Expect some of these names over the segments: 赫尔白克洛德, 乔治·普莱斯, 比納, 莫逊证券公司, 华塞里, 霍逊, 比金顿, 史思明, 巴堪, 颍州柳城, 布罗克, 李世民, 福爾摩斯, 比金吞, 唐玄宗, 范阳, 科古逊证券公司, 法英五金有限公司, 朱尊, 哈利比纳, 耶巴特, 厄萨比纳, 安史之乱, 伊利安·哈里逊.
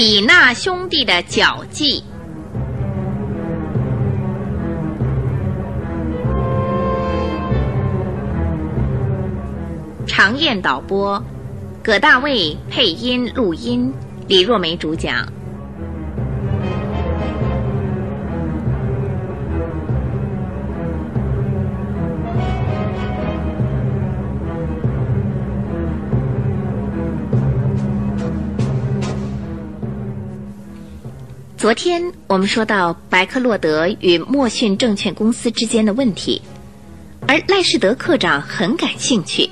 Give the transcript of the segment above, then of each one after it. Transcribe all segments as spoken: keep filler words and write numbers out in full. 比纳兄弟的脚迹。常燕导播，葛大卫配音录音，李若梅主讲。昨天我们说到白克洛德与莫逊证券公司之间的问题，而赖士德科长很感兴趣，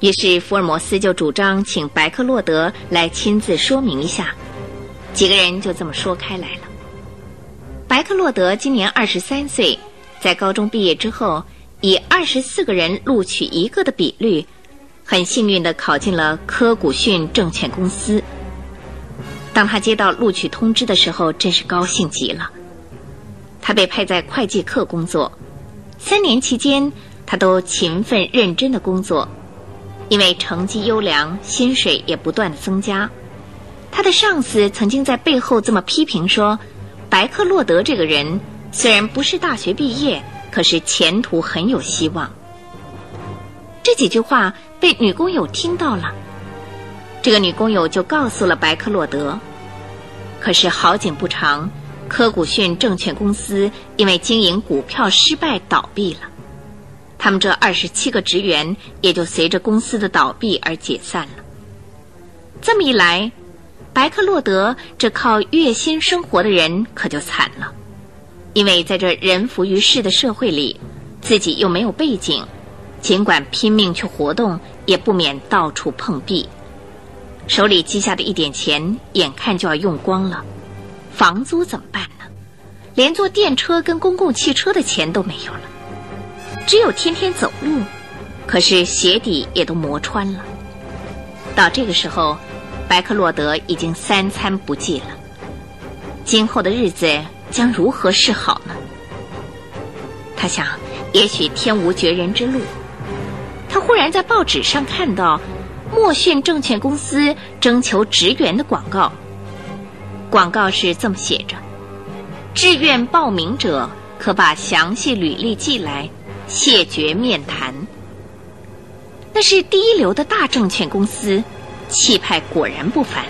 于是福尔摩斯就主张请白克洛德来亲自说明一下，几个人就这么说开来了。白克洛德今年二十三岁，在高中毕业之后，以二十四个人录取一个的比率，很幸运地考进了科古逊证券公司。当他接到录取通知的时候，真是高兴极了。他被派在会计课工作，三年期间他都勤奋认真的工作，因为成绩优良，薪水也不断的增加。他的上司曾经在背后这么批评说，白克洛德这个人虽然不是大学毕业，可是前途很有希望。这几句话被女工友听到了，这个女工友就告诉了白克洛德。可是好景不长，科古逊证券公司因为经营股票失败倒闭了，他们这二十七个职员也就随着公司的倒闭而解散了。这么一来，白克洛德这靠月薪生活的人可就惨了，因为在这人浮于事的社会里，自己又没有背景，尽管拼命去活动，也不免到处碰壁。手里积下的一点钱眼看就要用光了，房租怎么办呢？连坐电车跟公共汽车的钱都没有了，只有天天走路，可是鞋底也都磨穿了。到这个时候，白克洛德已经三餐不继了，今后的日子将如何是好呢？他想，也许天无绝人之路。他忽然在报纸上看到莫逊证券公司征求职员的广告，广告是这么写着：志愿报名者可把详细履历寄来，谢绝面谈。那是第一流的大证券公司，气派果然不凡。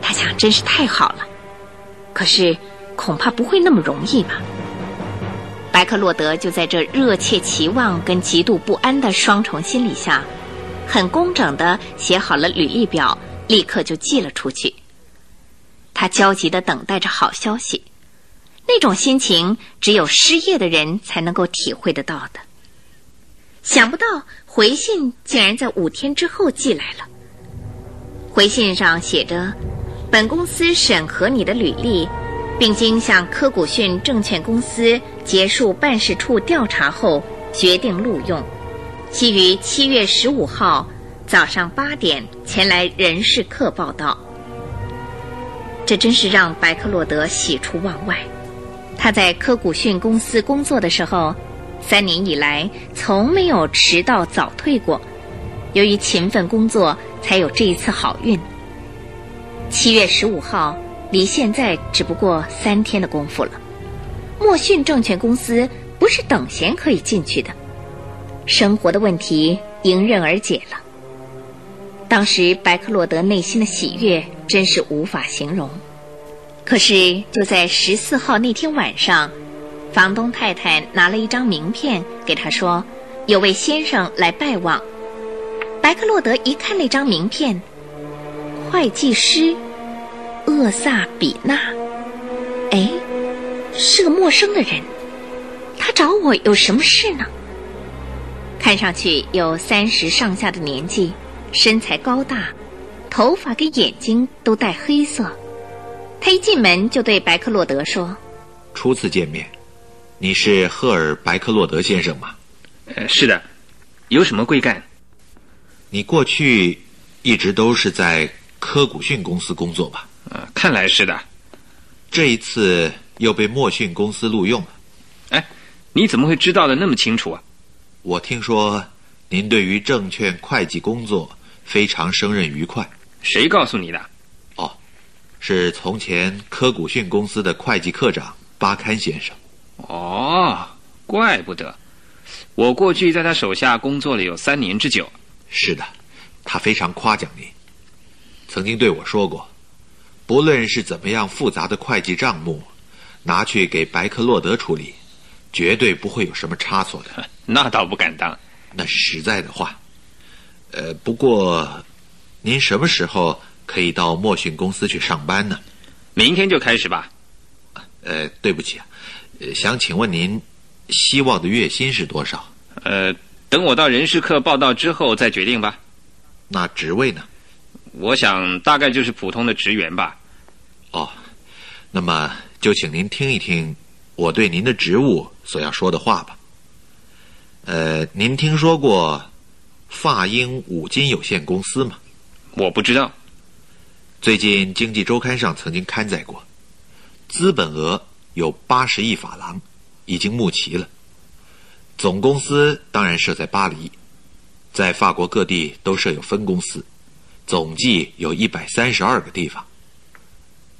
他想，真是太好了，可是恐怕不会那么容易吧。白克洛德就在这热切期望跟极度不安的双重心理下，很工整地写好了履历表，立刻就寄了出去。他焦急地等待着好消息，那种心情只有失业的人才能够体会得到的。想不到回信竟然在五天之后寄来了。回信上写着，本公司审核你的履历，并经向科古逊证券公司结束办事处调查后，决定录用。其于七月十五号早上八点前来人事课报道。这真是让白克洛德喜出望外。他在科古逊公司工作的时候，三年以来从没有迟到早退过，由于勤奋工作，才有这一次好运。七月十五号离现在只不过三天的功夫了。莫逊证券公司不是等闲可以进去的，生活的问题迎刃而解了。当时白克洛德内心的喜悦真是无法形容。可是就在十四号那天晚上，房东太太拿了一张名片给他说，有位先生来拜望。白克洛德一看那张名片，会计师厄萨比纳，哎，是个陌生的人，他找我有什么事呢？看上去有三十上下的年纪，身材高大，头发跟眼睛都带黑色。他一进门就对白克洛德说：“初次见面，你是赫尔白克洛德先生吗？”“呃，是的，有什么贵干？”“你过去一直都是在科古逊公司工作吧？”“呃，看来是的。”“这一次又被莫逊公司录用了。”“哎，你怎么会知道的那么清楚啊？”“我听说您对于证券会计工作非常胜任愉快。”“谁告诉你的？”“哦，是从前科古逊公司的会计课长巴堪先生。哦，怪不得，我过去在他手下工作了有三年之久。是的，他非常夸奖您，曾经对我说过，不论是怎么样复杂的会计账目，拿去给白克洛德处理，绝对不会有什么差错的。那倒不敢当，那是实在的话。呃，不过，您什么时候可以到莫逊公司去上班呢？明天就开始吧。呃，对不起啊，想请问您，希望的月薪是多少？呃，等我到人事课报到之后再决定吧。那职位呢？我想大概就是普通的职员吧。哦，那么就请您听一听我对您的职务所要说的话吧。呃，您听说过法英五金有限公司吗？我不知道。最近《经济周刊》上曾经刊载过，资本额有八十亿法郎，已经募齐了。总公司当然设在巴黎，在法国各地都设有分公司，总计有一百三十二个地方。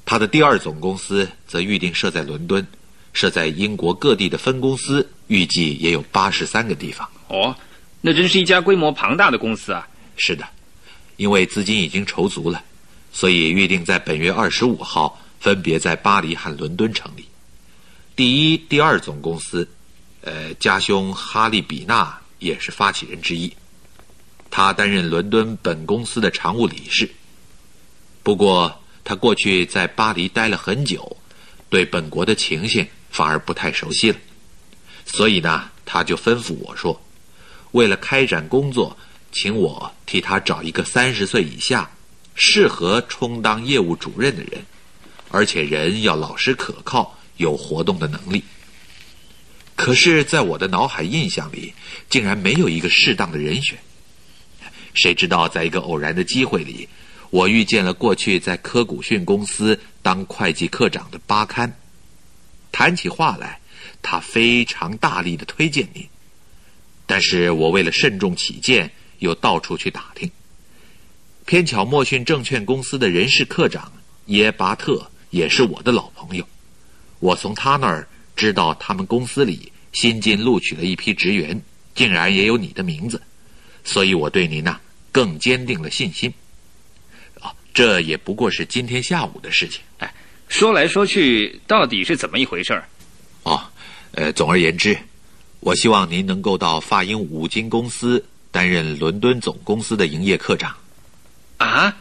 它的第二总公司则预定设在伦敦，设在英国各地的分公司预计也有八十三个地方。哦，那真是一家规模庞大的公司啊！是的，因为资金已经筹足了，所以预定在本月二十五号分别在巴黎和伦敦成立。第一、第二总公司，呃，家兄哈利比纳也是发起人之一，他担任伦敦本公司的常务理事。不过，他过去在巴黎待了很久，对本国的情形反而不太熟悉了，所以呢，他就吩咐我说，为了开展工作，请我替他找一个三十岁以下、适合充当业务主任的人，而且人要老实可靠，有活动的能力。可是，在我的脑海印象里，竟然没有一个适当的人选。谁知道，在一个偶然的机会里，我遇见了过去在科古逊公司当会计课长的巴堪。谈起话来，他非常大力地推荐您。但是我为了慎重起见，又到处去打听。偏巧莫逊证券公司的人事课长耶巴特也是我的老朋友，我从他那儿知道他们公司里新近录取了一批职员，竟然也有你的名字，所以我对您呢更坚定了信心。啊，这也不过是今天下午的事情。哎，说来说去，到底是怎么一回事儿？哦，呃，总而言之，我希望您能够到法英五金公司担任伦敦总公司的营业课长。啊，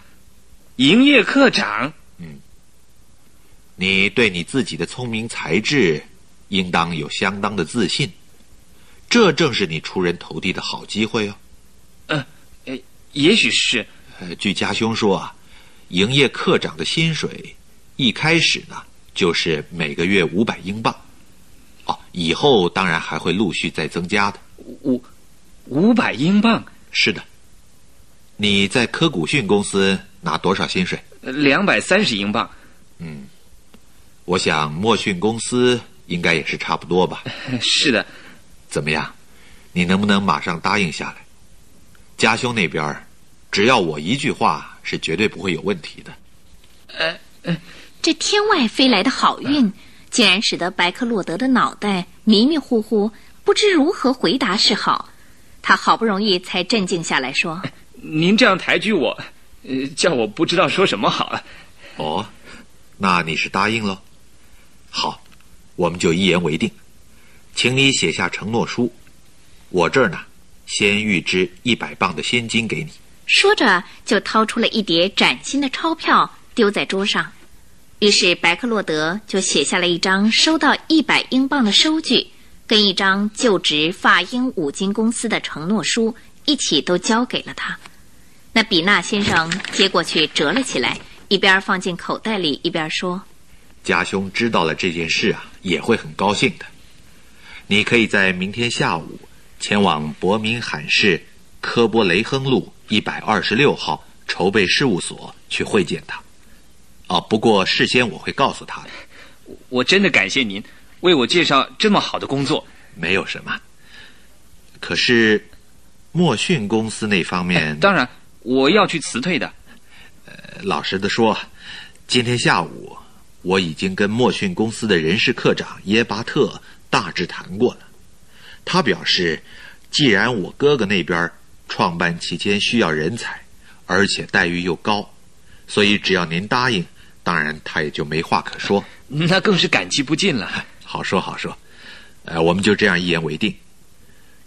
营业课长？嗯，你对你自己的聪明才智应当有相当的自信，这正是你出人头地的好机会哦。呃，呃，也许是。呃，据家兄说啊，营业课长的薪水一开始呢就是每个月五百英镑。哦，以后当然还会陆续再增加的。五五百英镑？是的。你在科古逊公司拿多少薪水？两百三十英镑。嗯，我想莫逊公司应该也是差不多吧。是的。怎么样，你能不能马上答应下来？家兄那边，只要我一句话，是绝对不会有问题的。呃呃，这天外飞来的好运。呃竟然使得白克洛德的脑袋迷迷糊糊，不知如何回答是好。他好不容易才镇静下来，说：“您这样抬举我，呃，叫我不知道说什么好了。”哦，那你是答应喽？好，我们就一言为定，请你写下承诺书，我这儿呢，先预支一百磅的现金给你。说着，就掏出了一叠崭新的钞票，丢在桌上。于是白克洛德就写下了一张收到一百英镑的收据，跟一张就职法英五金公司的承诺书一起都交给了他。那比纳先生接过去折了起来，一边放进口袋里，一边说：“家兄知道了这件事啊，也会很高兴的。你可以在明天下午前往伯明罕市科波雷亨路一百二十六号筹备事务所去会见他。”啊，不过事先我会告诉他的。我真的感谢您为我介绍这么好的工作。没有什么。可是莫逊公司那方面，当然我要去辞退的。呃，老实的说，今天下午，我已经跟莫逊公司的人事科长耶巴特大致谈过了。他表示，既然我哥哥那边创办期间需要人才，而且待遇又高，所以只要您答应，当然他也就没话可说。那更是感激不尽了。好说好说，呃，我们就这样一言为定。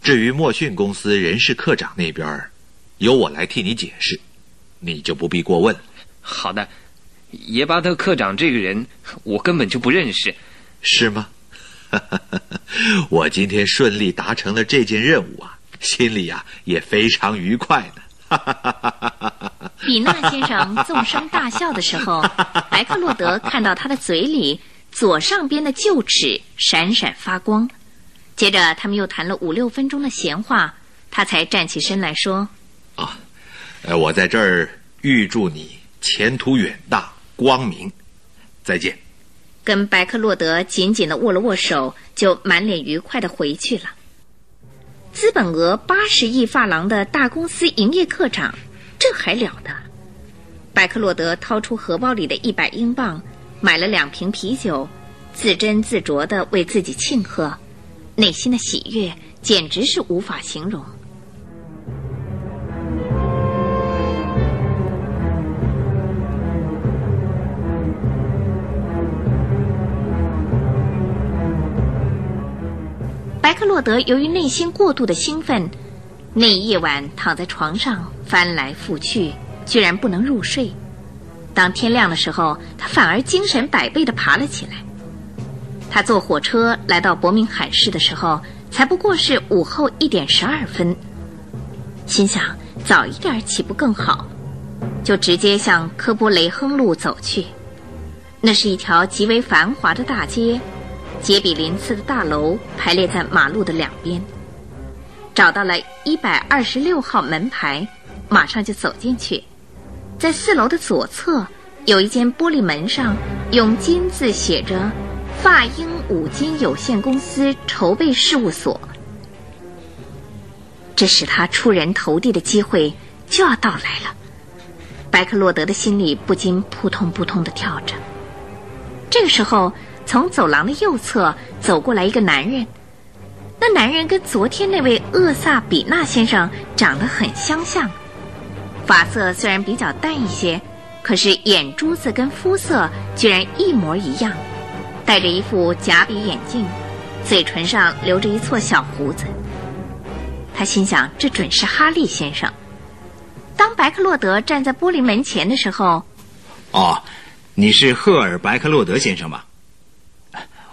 至于莫逊公司人事科长那边，由我来替你解释，你就不必过问。好的。耶巴特科长这个人，我根本就不认识。是吗？我今天顺利达成了这件任务啊，心里啊也非常愉快呢。比纳先生纵声大笑的时候，莱克洛德看到他的嘴里左上边的臼齿闪闪发光。接着他们又谈了五六分钟的闲话，他才站起身来说：“啊，呃，我在这儿预祝你前途远大。”光明，再见。跟白克洛德紧紧地握了握手，就满脸愉快地回去了。资本额八十亿法郎的大公司营业科长，这还了得？白克洛德掏出荷包里的一百英镑，买了两瓶啤酒，自斟自酌地为自己庆贺，内心的喜悦简直是无法形容。白克洛德由于内心过度的兴奋，那一夜晚躺在床上翻来覆去，居然不能入睡。当天亮的时候，他反而精神百倍地爬了起来。他坐火车来到伯明翰市的时候，才不过是午后一点十二分。心想早一点岂不更好，就直接向科波雷亨路走去。那是一条极为繁华的大街。杰比林茨的大楼排列在马路的两边，找到了一百二十六号门牌，马上就走进去。在四楼的左侧有一间玻璃门，上用金字写着“法英五金有限公司筹备事务所”。这使他出人头地的机会就要到来了。白克洛德的心里不禁扑通扑通地跳着。这个时候，从走廊的右侧走过来一个男人，那男人跟昨天那位厄萨比纳先生长得很相像，发色虽然比较淡一些，可是眼珠子跟肤色居然一模一样，戴着一副假鼻眼镜，嘴唇上留着一撮小胡子。他心想，这准是哈利先生。当白克洛德站在玻璃门前的时候，哦，你是赫尔白克洛德先生吧？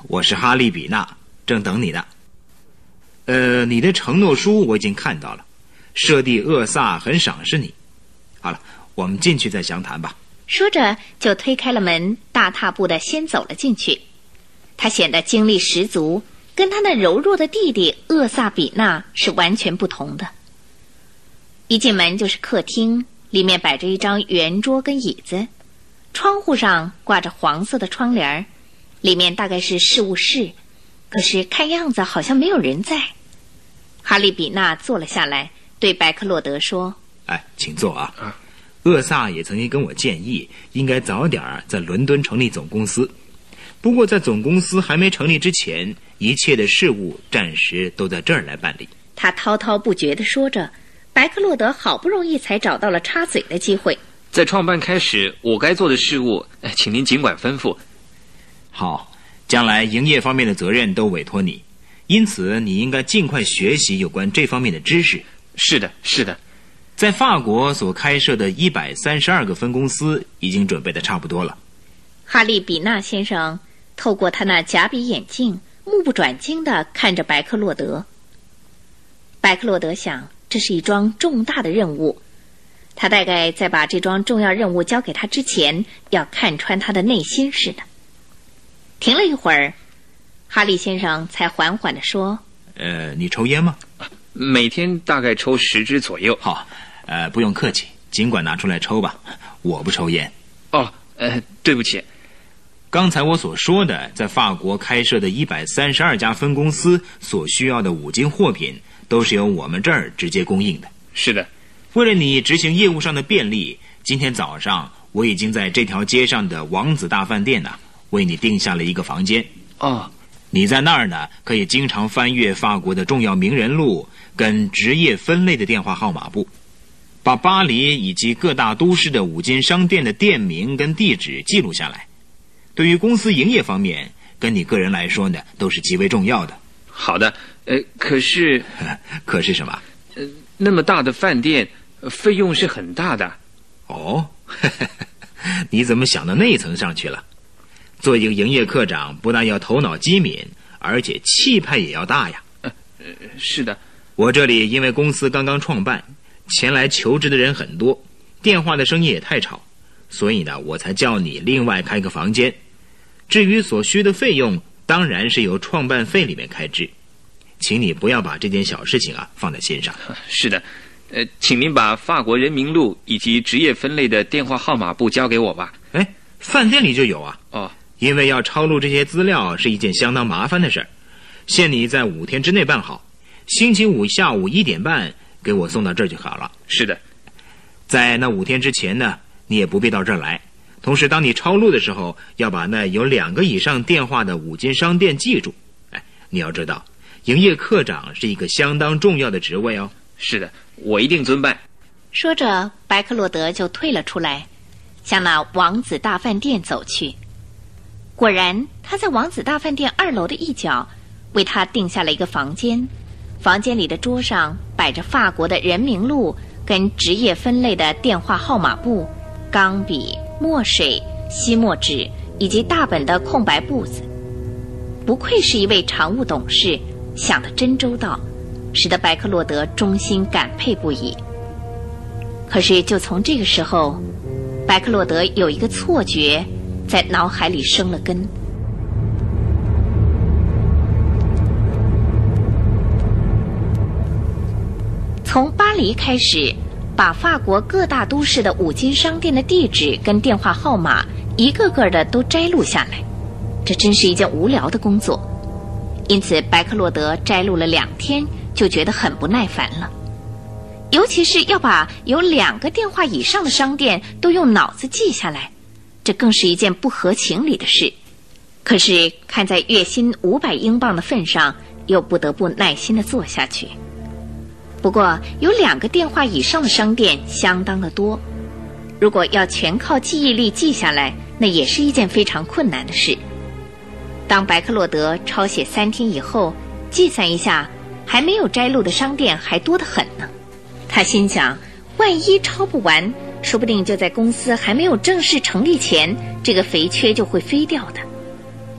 我是哈利比纳，正等你呢。呃，你的承诺书我已经看到了，舍弟厄萨很赏识你。好了，我们进去再详谈吧。说着就推开了门，大踏步的先走了进去。他显得精力十足，跟他那柔弱的弟弟厄萨比纳是完全不同的。一进门就是客厅，里面摆着一张圆桌跟椅子，窗户上挂着黄色的窗帘，里面大概是事务室，可是看样子好像没有人在。哈利比纳坐了下来，对白克洛德说：“哎，请坐啊。厄萨也曾经跟我建议，应该早点在伦敦成立总公司。不过在总公司还没成立之前，一切的事务暂时都在这儿来办理。”他滔滔不绝地说着，白克洛德好不容易才找到了插嘴的机会：“在创办开始，我该做的事务，请您尽管吩咐。”好，将来营业方面的责任都委托你，因此你应该尽快学习有关这方面的知识。是的，是的。在法国所开设的一百三十二个分公司已经准备的差不多了。哈利比纳先生透过他那假鼻眼镜，目不转睛地看着白克洛德。白克洛德想，这是一桩重大的任务，他大概在把这桩重要任务交给他之前，要看穿他的内心似的。停了一会儿，哈利先生才缓缓地说：“呃，你抽烟吗？每天大概抽十支左右。好，呃，不用客气，尽管拿出来抽吧。我不抽烟。哦，呃，对不起。刚才我所说的，在法国开设的一百三十二家分公司所需要的五金货品，都是由我们这儿直接供应的。是的，为了你执行业务上的便利，今天早上我已经在这条街上的王子大饭店呢、啊，为你定下了一个房间。哦，你在那儿呢，可以经常翻阅法国的重要名人录跟职业分类的电话号码簿，把巴黎以及各大都市的五金商店的店名跟地址记录下来。对于公司营业方面，跟你个人来说呢，都是极为重要的。好的，呃，可是，可是什么？呃，那么大的饭店，费用是很大的。哦，你怎么想到那一层上去了？做一个营业科长，不但要头脑机敏，而且气派也要大呀。呃，是的，我这里因为公司刚刚创办，前来求职的人很多，电话的声音也太吵，所以呢，我才叫你另外开个房间。至于所需的费用，当然是由创办费里面开支，请你不要把这件小事情啊放在心上。是的，呃，请您把法国人名录以及职业分类的电话号码簿交给我吧。哎，饭店里就有啊。哦，因为要抄录这些资料是一件相当麻烦的事儿，限你在五天之内办好，星期五下午一点半给我送到这儿就好了。是的，在那五天之前呢，你也不必到这儿来。同时，当你抄录的时候，要把那有两个以上电话的五金商店记住。哎，你要知道，营业科长是一个相当重要的职位哦。是的，我一定遵办。说着，白克洛德就退了出来，向那王子大饭店走去。果然，他在王子大饭店二楼的一角，为他定下了一个房间。房间里的桌上摆着法国的人名录跟职业分类的电话号码簿、钢笔、墨水、吸墨纸以及大本的空白簿子。不愧是一位常务董事，想得真周到，使得白克洛德衷心感佩不已。可是就从这个时候，白克洛德有一个错觉在脑海里生了根。从巴黎开始，把法国各大都市的五金商店的地址跟电话号码一个个的都摘录下来，这真是一件无聊的工作。因此白克洛德摘录了两天就觉得很不耐烦了，尤其是要把有两个电话以上的商店都用脑子记下来，这更是一件不合情理的事。可是看在月薪五百英镑的份上，又不得不耐心地做下去。不过有两个电话以上的商店相当的多，如果要全靠记忆力记下来，那也是一件非常困难的事。当白克洛德抄写三天以后，计算一下，还没有摘录的商店还多得很呢。他心想，万一抄不完，说不定就在公司还没有正式成立前，这个肥缺就会飞掉的。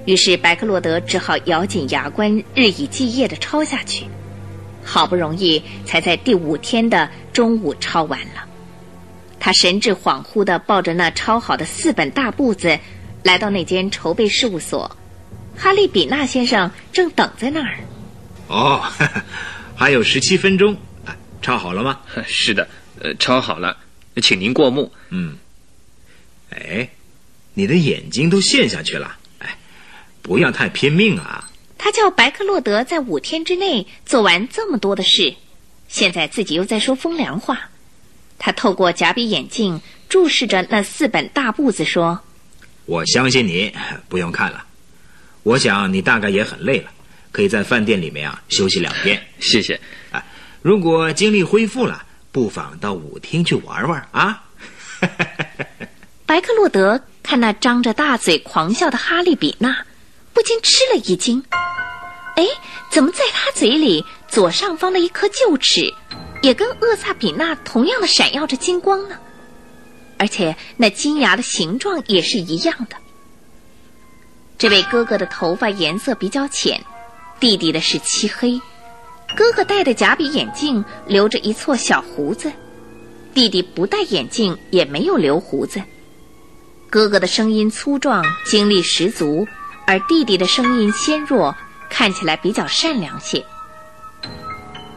于是白克洛德只好咬紧牙关，日以继夜地抄下去，好不容易才在第五天的中午抄完了。他神志恍惚地抱着那抄好的四本大簿子，来到那间筹备事务所。哈利比纳先生正等在那儿。哦，呵呵，还有十七分钟，抄好了吗？是的，呃，抄好了，请您过目。嗯。哎，你的眼睛都陷下去了，哎，不要太拼命啊。他叫白克洛德在五天之内做完这么多的事，现在自己又在说风凉话。他透过假笔眼镜注视着那四本大簿子说：“我相信你，不用看了。我想你大概也很累了，可以在饭店里面啊休息两天。”谢谢。啊，如果精力恢复了，不妨到舞厅去玩玩啊。白克洛德看那张着大嘴狂笑的哈利比纳，不禁吃了一惊。哎，怎么在他嘴里左上方的一颗臼齿也跟厄萨比纳同样的闪耀着金光呢？而且那金牙的形状也是一样的。这位哥哥的头发颜色比较浅，弟弟的是漆黑。哥哥戴的假笔眼镜留着一撮小胡子，弟弟不戴眼镜也没有留胡子。哥哥的声音粗壮，精力十足，而弟弟的声音纤弱，看起来比较善良些。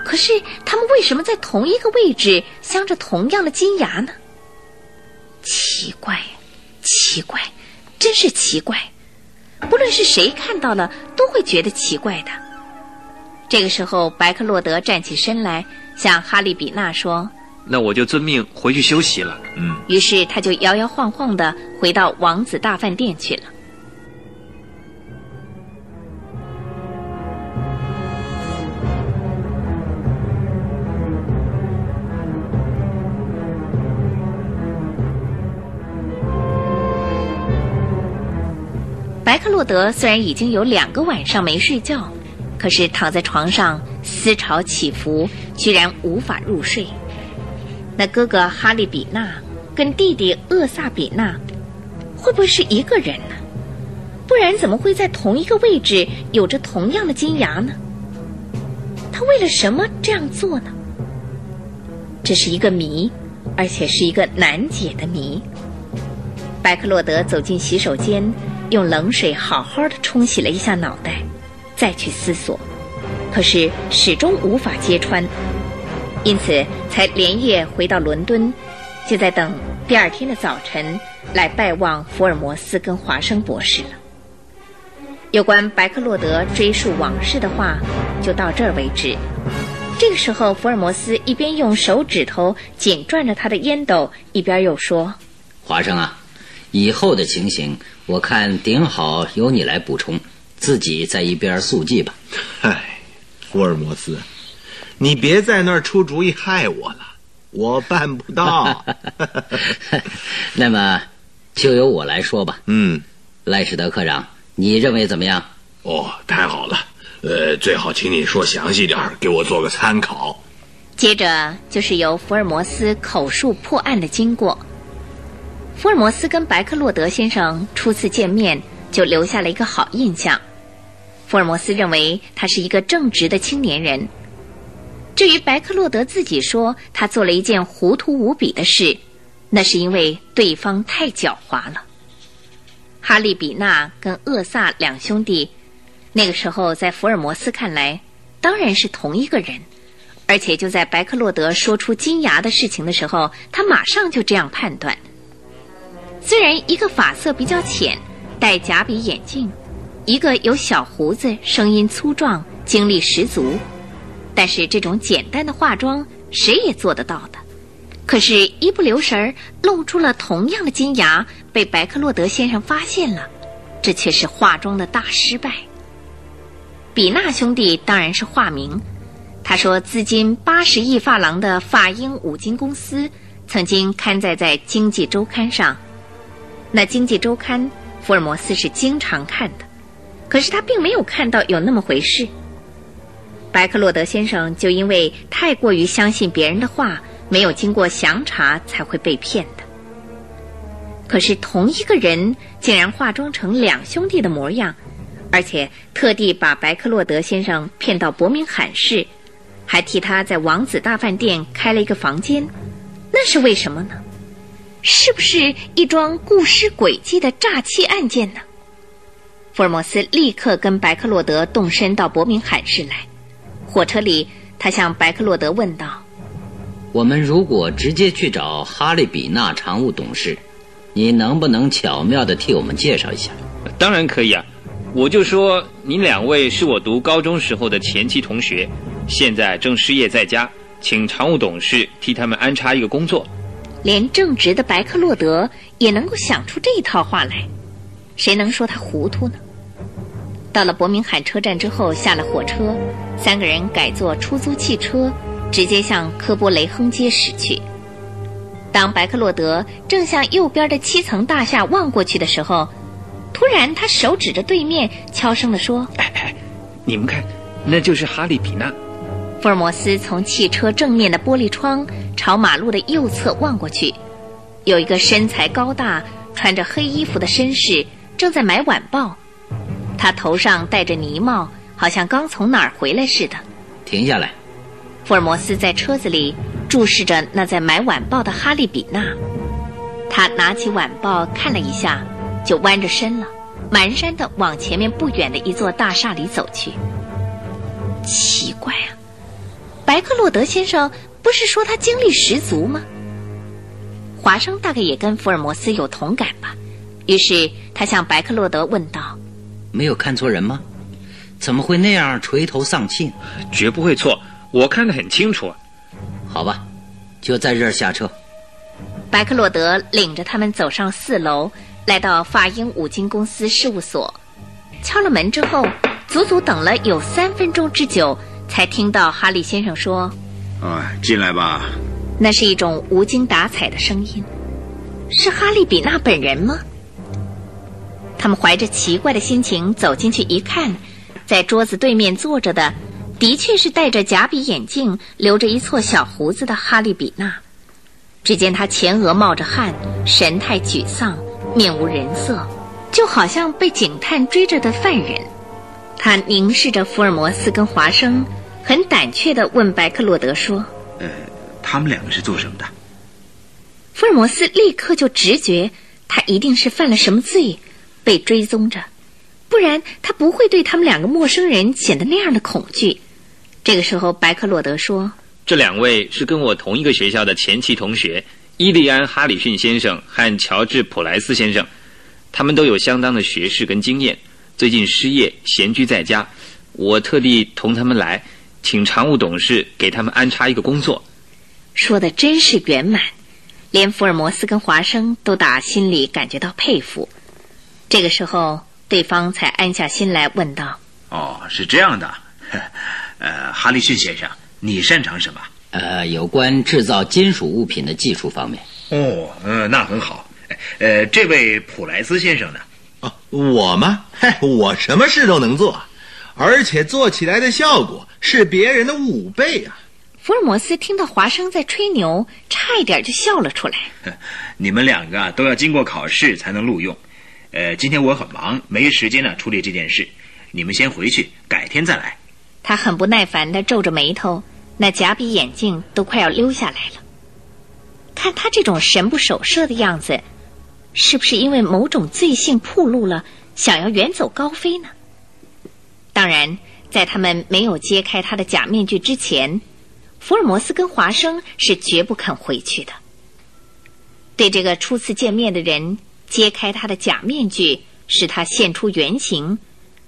可是他们为什么在同一个位置镶着同样的金牙呢？奇怪，奇怪，真是奇怪！不论是谁看到了，都会觉得奇怪的。这个时候，白克洛德站起身来，向哈利比纳说：“那我就遵命回去休息了。嗯。于是他就摇摇晃晃地回到王子大饭店去了。白克洛德虽然已经有两个晚上没睡觉，可是躺在床上思潮起伏，居然无法入睡。那哥哥哈利比纳跟弟弟厄萨比纳会不会是一个人呢？不然怎么会在同一个位置有着同样的金牙呢？他为了什么这样做呢？这是一个谜，而且是一个难解的谜。白克洛德走进洗手间，用冷水好好的冲洗了一下脑袋，再去思索，可是始终无法揭穿，因此才连夜回到伦敦，就在等第二天的早晨来拜望福尔摩斯跟华生博士了。有关白克洛德追溯往事的话就到这儿为止。这个时候福尔摩斯一边用手指头紧转着他的烟斗，一边又说：华生啊，以后的情形我看顶好由你来补充，自己在一边速记吧。唉，福尔摩斯，你别在那儿出主意害我了，我办不到。那么就由我来说吧。嗯，赖史德科长，你认为怎么样？哦，太好了，呃，最好请你说详细点，给我做个参考。接着就是由福尔摩斯口述破案的经过。福尔摩斯跟白克洛德先生初次见面就留下了一个好印象。福尔摩斯认为他是一个正直的青年人。至于白克洛德自己说他做了一件糊涂无比的事，那是因为对方太狡猾了。哈利比纳跟厄萨两兄弟那个时候在福尔摩斯看来当然是同一个人，而且就在白克洛德说出金牙的事情的时候，他马上就这样判断。虽然一个发色比较浅，戴假鼻眼镜，一个有小胡子，声音粗壮，精力十足，但是这种简单的化妆谁也做得到的。可是一不留神弄出了同样的金牙，被白克洛德先生发现了，这却是化妆的大失败。比纳兄弟当然是化名，他说资金八十亿法郎的法英五金公司曾经刊载在《经济周刊》上。那《经济周刊》福尔摩斯是经常看的，可是他并没有看到有那么回事。白克洛德先生就因为太过于相信别人的话，没有经过详查才会被骗的。可是同一个人竟然化妆成两兄弟的模样，而且特地把白克洛德先生骗到伯明翰市，还替他在王子大饭店开了一个房间，那是为什么呢？是不是一桩故施诡计的诈欺案件呢？福尔摩斯立刻跟白克洛德动身到伯明翰市来。火车里，他向白克洛德问道：“我们如果直接去找哈利比纳常务董事，你能不能巧妙地替我们介绍一下？”“当然可以啊，我就说您两位是我读高中时候的前期同学，现在正失业在家，请常务董事替他们安插一个工作。”连正直的白克洛德也能够想出这一套话来，谁能说他糊涂呢？到了伯明翰车站之后，下了火车，三个人改坐出租汽车，直接向科波雷亨街驶去。当白克洛德正向右边的七层大厦望过去的时候，突然他手指着对面，悄声地说：“哎哎，你们看，那就是哈利比纳。”福尔摩斯从汽车正面的玻璃窗朝马路的右侧望过去，有一个身材高大、穿着黑衣服的绅士正在买晚报，他头上戴着呢帽，好像刚从哪儿回来似的。停下来！福尔摩斯在车子里注视着那在买晚报的哈利比纳，他拿起晚报看了一下，就弯着身了，蹒跚地往前面不远的一座大厦里走去。奇怪啊！白克洛德先生不是说他精力十足吗？华生大概也跟福尔摩斯有同感吧，于是他向白克洛德问道：“没有看错人吗？怎么会那样垂头丧气呢？”“绝不会错，我看得很清楚。”“好吧，就在这儿下车。白克洛德领着他们走上四楼，来到法英五金公司事务所，敲了门之后，足足等了有三分钟之久，才听到哈利先生说：“啊，进来吧。”那是一种无精打采的声音，是哈利·比纳本人吗？他们怀着奇怪的心情走进去一看，在桌子对面坐着的，的确是戴着假鼻眼镜、留着一撮小胡子的哈利·比纳。只见他前额冒着汗，神态沮丧，面无人色，就好像被警探追着的犯人。他凝视着福尔摩斯跟华生，很胆怯地问白克洛德说：“呃，他们两个是做什么的？”福尔摩斯立刻就直觉，他一定是犯了什么罪，被追踪着，不然他不会对他们两个陌生人显得那样的恐惧。这个时候，白克洛德说：“这两位是跟我同一个学校的前期同学，伊利安·哈里逊先生和乔治·普莱斯先生，他们都有相当的学识跟经验。”最近失业，闲居在家，我特地同他们来，请常务董事给他们安插一个工作。说的真是圆满，连福尔摩斯跟华生都打心里感觉到佩服。这个时候，对方才安下心来问道：“哦，是这样的，呃，哈里逊先生，你擅长什么？”“呃，有关制造金属物品的技术方面。”“哦，呃，那很好。呃，这位普莱斯先生呢？”“我吗？嗨，我什么事都能做，而且做起来的效果是别人的五倍啊！”福尔摩斯听到华生在吹牛，差一点就笑了出来。“你们两个都要经过考试才能录用，呃，今天我很忙，没时间呢处理这件事，你们先回去，改天再来。”他很不耐烦地皱着眉头，那假鼻眼镜都快要溜下来了。看他这种神不守舍的样子，是不是因为某种罪性暴露了，想要远走高飞呢？当然，在他们没有揭开他的假面具之前，福尔摩斯跟华生是绝不肯回去的。对这个初次见面的人，揭开他的假面具，使他现出原形，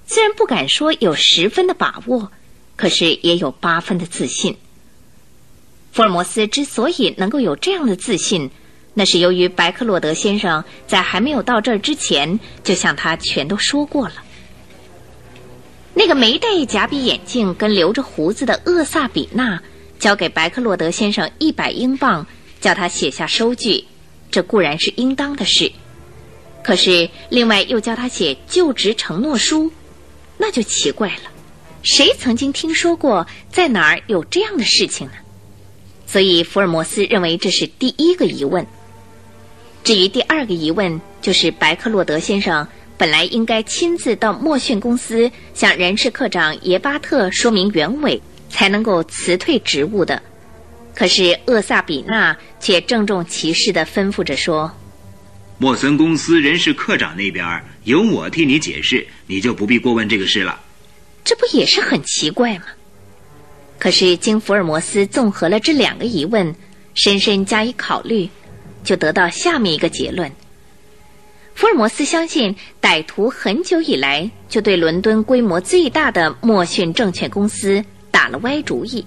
虽然不敢说有十分的把握，可是也有八分的自信。福尔摩斯之所以能够有这样的自信，那是由于白克洛德先生在还没有到这儿之前就向他全都说过了。那个没戴假鼻眼镜跟留着胡子的厄萨比纳交给白克洛德先生一百英镑，叫他写下收据，这固然是应当的事，可是另外又叫他写就职承诺书，那就奇怪了，谁曾经听说过在哪儿有这样的事情呢？所以福尔摩斯认为这是第一个疑问。至于第二个疑问，就是白克洛德先生本来应该亲自到莫逊公司向人事科长耶巴特说明原委，才能够辞退职务的。可是厄萨比纳却郑重其事地吩咐着说：“莫森公司人事科长那边由我替你解释，你就不必过问这个事了。”这不也是很奇怪吗？可是经福尔摩斯综合了这两个疑问，深深加以考虑，就得到下面一个结论。福尔摩斯相信歹徒很久以来就对伦敦规模最大的莫逊证券公司打了歪主意，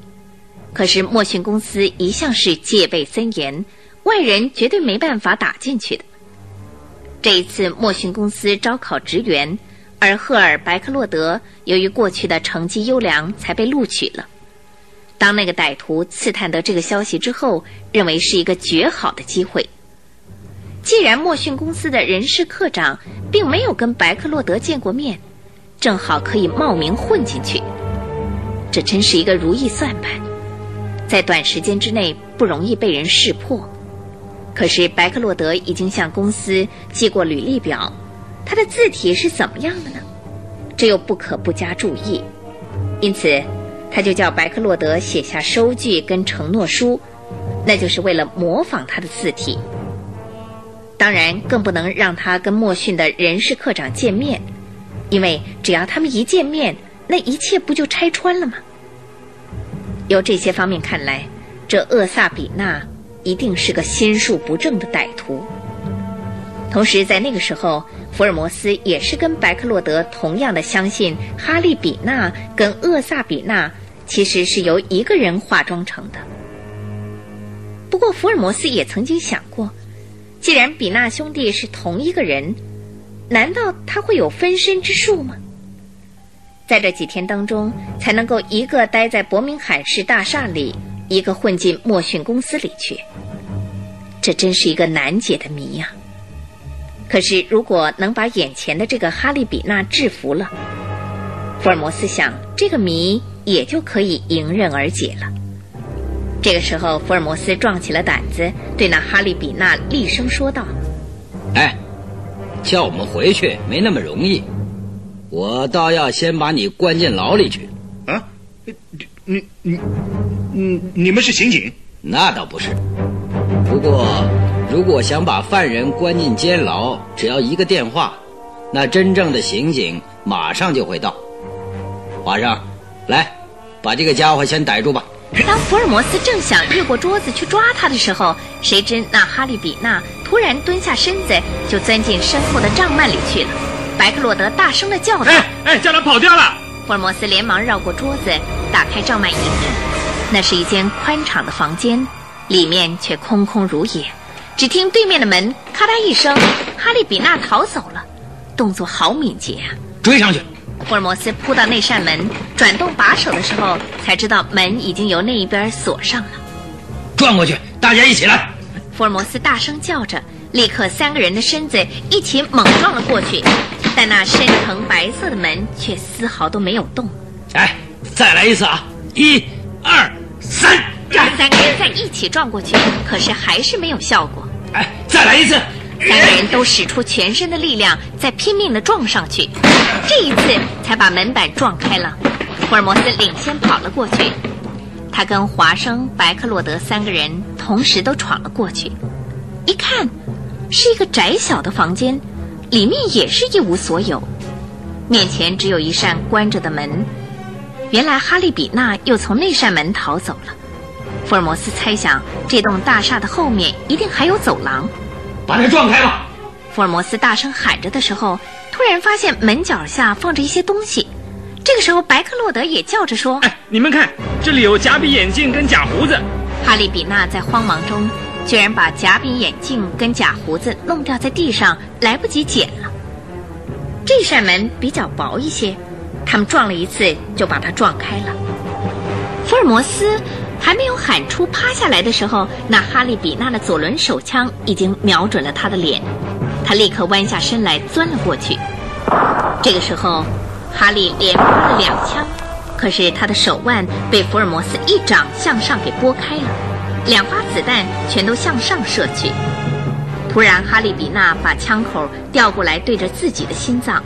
可是莫逊公司一向是戒备森严，外人绝对没办法打进去的。这一次莫逊公司招考职员，而赫尔白克洛德由于过去的成绩优良才被录取了。当那个歹徒刺探得这个消息之后，认为是一个绝好的机会。既然莫逊公司的人事科长并没有跟白克洛德见过面，正好可以冒名混进去，这真是一个如意算盘，在短时间之内不容易被人识破。可是白克洛德已经向公司寄过履历表，他的字体是怎么样的呢？这又不可不加注意。因此他就叫白克洛德写下收据跟承诺书，那就是为了模仿他的字体。当然更不能让他跟莫逊的人事科长见面，因为只要他们一见面，那一切不就拆穿了吗？由这些方面看来，这厄萨比纳一定是个心术不正的歹徒。同时在那个时候，福尔摩斯也是跟白克洛德同样的相信哈利比纳跟厄萨比纳其实是由一个人化妆成的。不过福尔摩斯也曾经想过，既然比纳兄弟是同一个人，难道他会有分身之术吗？在这几天当中，才能够一个待在伯明翰市大厦里，一个混进莫逊公司里去。这真是一个难解的谜呀、啊！可是如果能把眼前的这个哈利比纳制服了，福尔摩斯想，这个谜也就可以迎刃而解了。这个时候，福尔摩斯壮起了胆子，对那哈利比纳厉声说道：“哎，叫我们回去没那么容易，我倒要先把你关进牢里去。”啊，你你你你们是刑警？那倒不是。不过，如果想把犯人关进监牢，只要一个电话，那真正的刑警马上就会到。华生，来，把这个家伙先逮住吧。当福尔摩斯正想越过桌子去抓他的时候，谁知那哈利比纳突然蹲下身子，就钻进身后的帐幔里去了。白克洛德大声的叫道：“哎哎，叫他跑掉了！”福尔摩斯连忙绕过桌子，打开帐幔一看，那是一间宽敞的房间，里面却空空如也。只听对面的门咔嗒一声，哈利比纳逃走了，动作好敏捷啊！追上去！福尔摩斯扑到那扇门，转动把手的时候，才知道门已经由那一边锁上了。转过去，大家一起来！福尔摩斯大声叫着，立刻三个人的身子一起猛撞了过去，但那深层白色的门却丝毫都没有动。哎，再来一次啊！一、二、三！三个人再一起撞过去，可是还是没有效果。哎，再来一次！三个人都使出全身的力量，在拼命地撞上去，这一次才把门板撞开了。福尔摩斯领先跑了过去，他跟华生、白克洛德三个人同时都闯了过去。一看，是一个窄小的房间，里面也是一无所有，面前只有一扇关着的门。原来哈利比纳又从那扇门逃走了。福尔摩斯猜想，这栋大厦的后面一定还有走廊。把它撞开吧！福尔摩斯大声喊着的时候，突然发现门脚下放着一些东西。这个时候，白克洛德也叫着说：“哎，你们看，这里有假鼻眼镜跟假胡子。”哈利比纳在慌忙中，居然把假鼻眼镜跟假胡子弄掉在地上，来不及捡了。这扇门比较薄一些，他们撞了一次就把它撞开了。福尔摩斯还没有喊出趴下来的时候，那哈利比纳的左轮手枪已经瞄准了他的脸，他立刻弯下身来钻了过去。这个时候，哈利连拨了两枪，可是他的手腕被福尔摩斯一掌向上给拨开了，两发子弹全都向上射去。突然，哈利比纳把枪口调过来对着自己的心脏，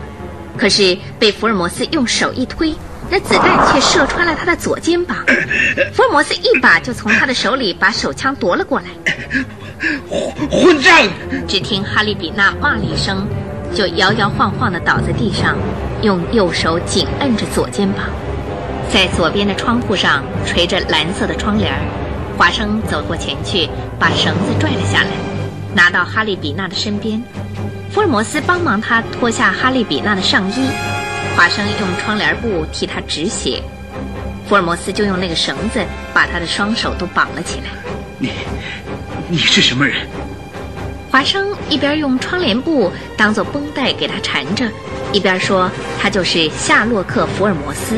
可是被福尔摩斯用手一推，那子弹却射穿了他的左肩膀。福尔摩斯一把就从他的手里把手枪夺了过来。混账！只听哈利比纳骂了一声，就摇摇晃晃地倒在地上，用右手紧摁着左肩膀。在左边的窗户上垂着蓝色的窗帘，华生走过前去，把绳子拽了下来，拿到哈利比纳的身边。福尔摩斯帮忙他脱下哈利比纳的上衣，华生用窗帘布替他止血，福尔摩斯就用那个绳子把他的双手都绑了起来。你，你是什么人？华生一边用窗帘布当做绷带给他缠着，一边说他就是夏洛克·福尔摩斯。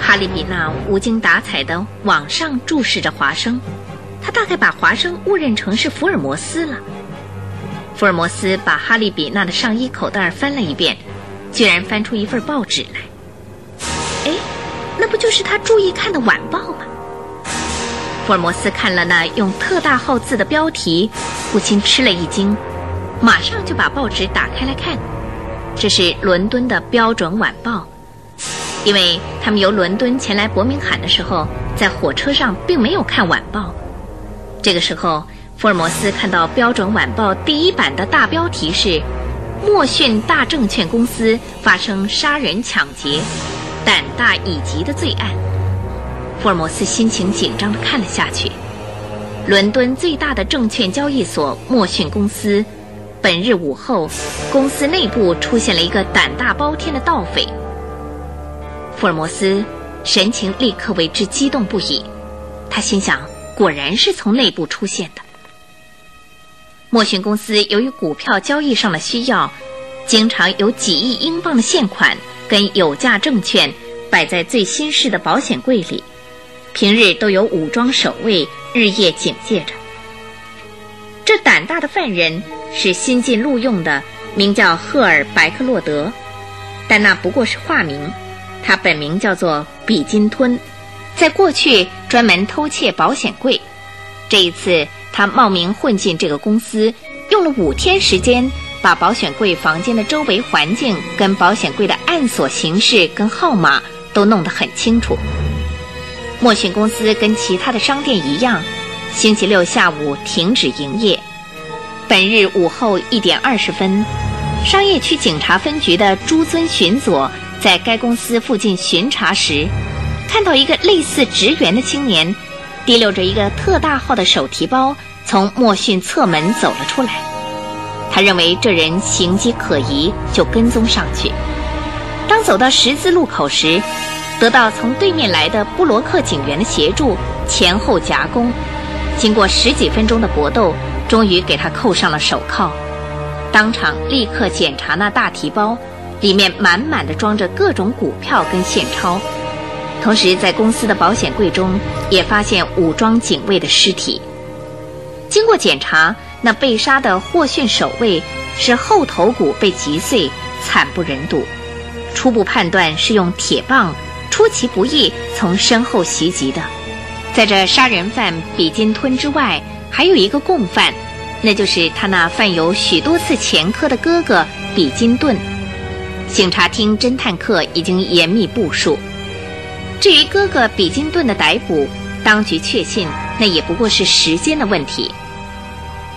哈利比纳无精打采地往上注视着华生，他大概把华生误认成是福尔摩斯了。福尔摩斯把哈利比纳的上衣口袋翻了一遍，居然翻出一份报纸来。哎，那不就是他注意看的晚报吗？福尔摩斯看了那用特大号字的标题，不禁吃了一惊，马上就把报纸打开来看。这是伦敦的标准晚报，因为他们由伦敦前来伯明翰的时候，在火车上并没有看晚报。这个时候，福尔摩斯看到标准晚报第一版的大标题是莫逊大证券公司发生杀人抢劫，胆大以及的罪案。福尔摩斯心情紧张地看了下去。伦敦最大的证券交易所莫逊公司，本日午后，公司内部出现了一个胆大包天的盗匪。福尔摩斯神情立刻为之激动不已，他心想，果然是从内部出现的。莫逊公司由于股票交易上的需要，经常有几亿英镑的现款跟有价证券摆在最新式的保险柜里，平日都有武装守卫日夜警戒着。这胆大的犯人是新近录用的，名叫赫尔·白克洛德，但那不过是化名，他本名叫做比金吞，在过去专门偷窃保险柜。这一次他冒名混进这个公司，用了五天时间把保险柜房间的周围环境跟保险柜的暗锁形式跟号码都弄得很清楚。莫逊公司跟其他的商店一样，星期六下午停止营业。本日午后一点二十分，商业区警察分局的朱尊巡佐在该公司附近巡查时，看到一个类似职员的青年提溜着一个特大号的手提包从莫逊侧门走了出来。他认为这人行迹可疑，就跟踪上去。当走到十字路口时，得到从对面来的布罗克警员的协助，前后夹攻，经过十几分钟的搏斗，终于给他扣上了手铐。当场立刻检查那大提包，里面满满的装着各种股票跟现钞，同时在公司的保险柜中也发现武装警卫的尸体。经过检查，那被杀的霍逊守卫是后头骨被击碎，惨不忍睹。初步判断是用铁棒出其不意从身后袭击的。在这杀人犯比金吞之外，还有一个共犯，那就是他那犯有许多次前科的哥哥比金顿。警察厅侦探课已经严密部署。至于哥哥比金顿的逮捕，当局确信那也不过是时间的问题。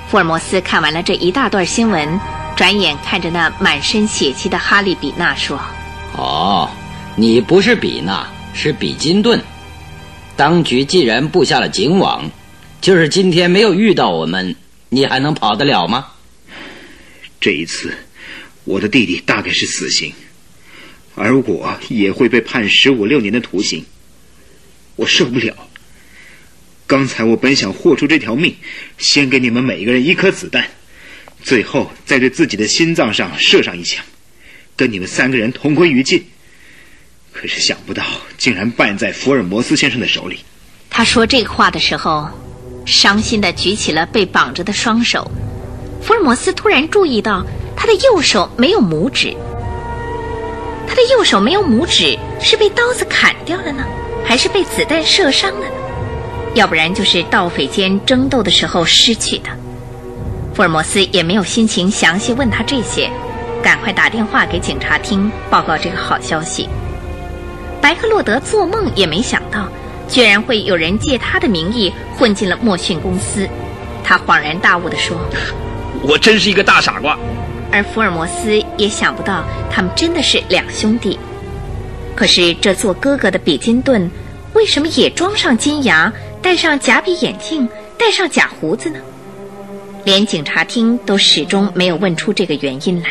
福尔摩斯看完了这一大段新闻，转眼看着那满身血迹的哈利·比纳说：“哦，你不是比纳，是比金顿。当局既然布下了警网，就是今天没有遇到我们，你还能跑得了吗？”这一次，我的弟弟大概是死刑，而我也会被判十五六年的徒刑。我受不了。刚才我本想豁出这条命，先给你们每一个人一颗子弹，最后再对自己的心脏上射上一枪，跟你们三个人同归于尽。可是想不到，竟然败在福尔摩斯先生的手里。他说这话的时候，伤心地举起了被绑着的双手。福尔摩斯突然注意到，他的右手没有拇指。他的右手没有拇指，是被刀子砍掉了呢，还是被子弹射伤了呢？要不然就是盗匪间争斗的时候失去的。福尔摩斯也没有心情详细问他这些，赶快打电话给警察厅报告这个好消息。白克洛德做梦也没想到，居然会有人借他的名义混进了莫逊公司。他恍然大悟地说：“我真是一个大傻瓜。”而福尔摩斯也想不到，他们真的是两兄弟。可是这做哥哥的比金顿为什么也装上金牙，戴上假鼻眼镜，戴上假胡子呢？连警察厅都始终没有问出这个原因来。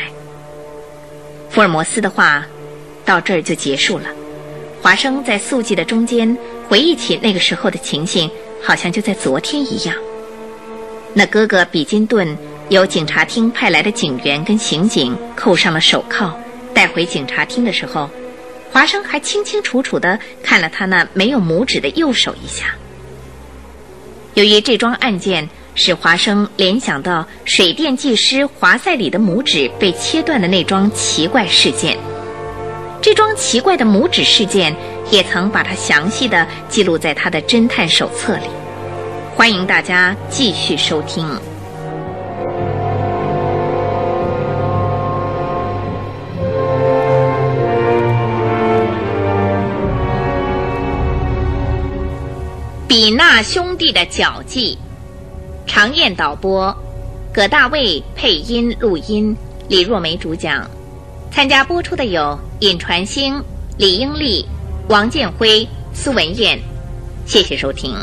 福尔摩斯的话到这儿就结束了。华生在速记的中间回忆起那个时候的情形，好像就在昨天一样。那哥哥比金顿由警察厅派来的警员跟刑警扣上了手铐，带回警察厅的时候，华生还清清楚楚地看了他那没有拇指的右手一下。由于这桩案件使华生联想到水电技师华塞里的拇指被切断的那桩奇怪事件，这桩奇怪的拇指事件也曾把它详细地记录在他的侦探手册里。欢迎大家继续收听。比纳兄弟的脚迹，常燕导播，葛大卫配音录音，李若梅主讲。参加播出的有尹传星、李英丽、王建辉、苏文燕。谢谢收听。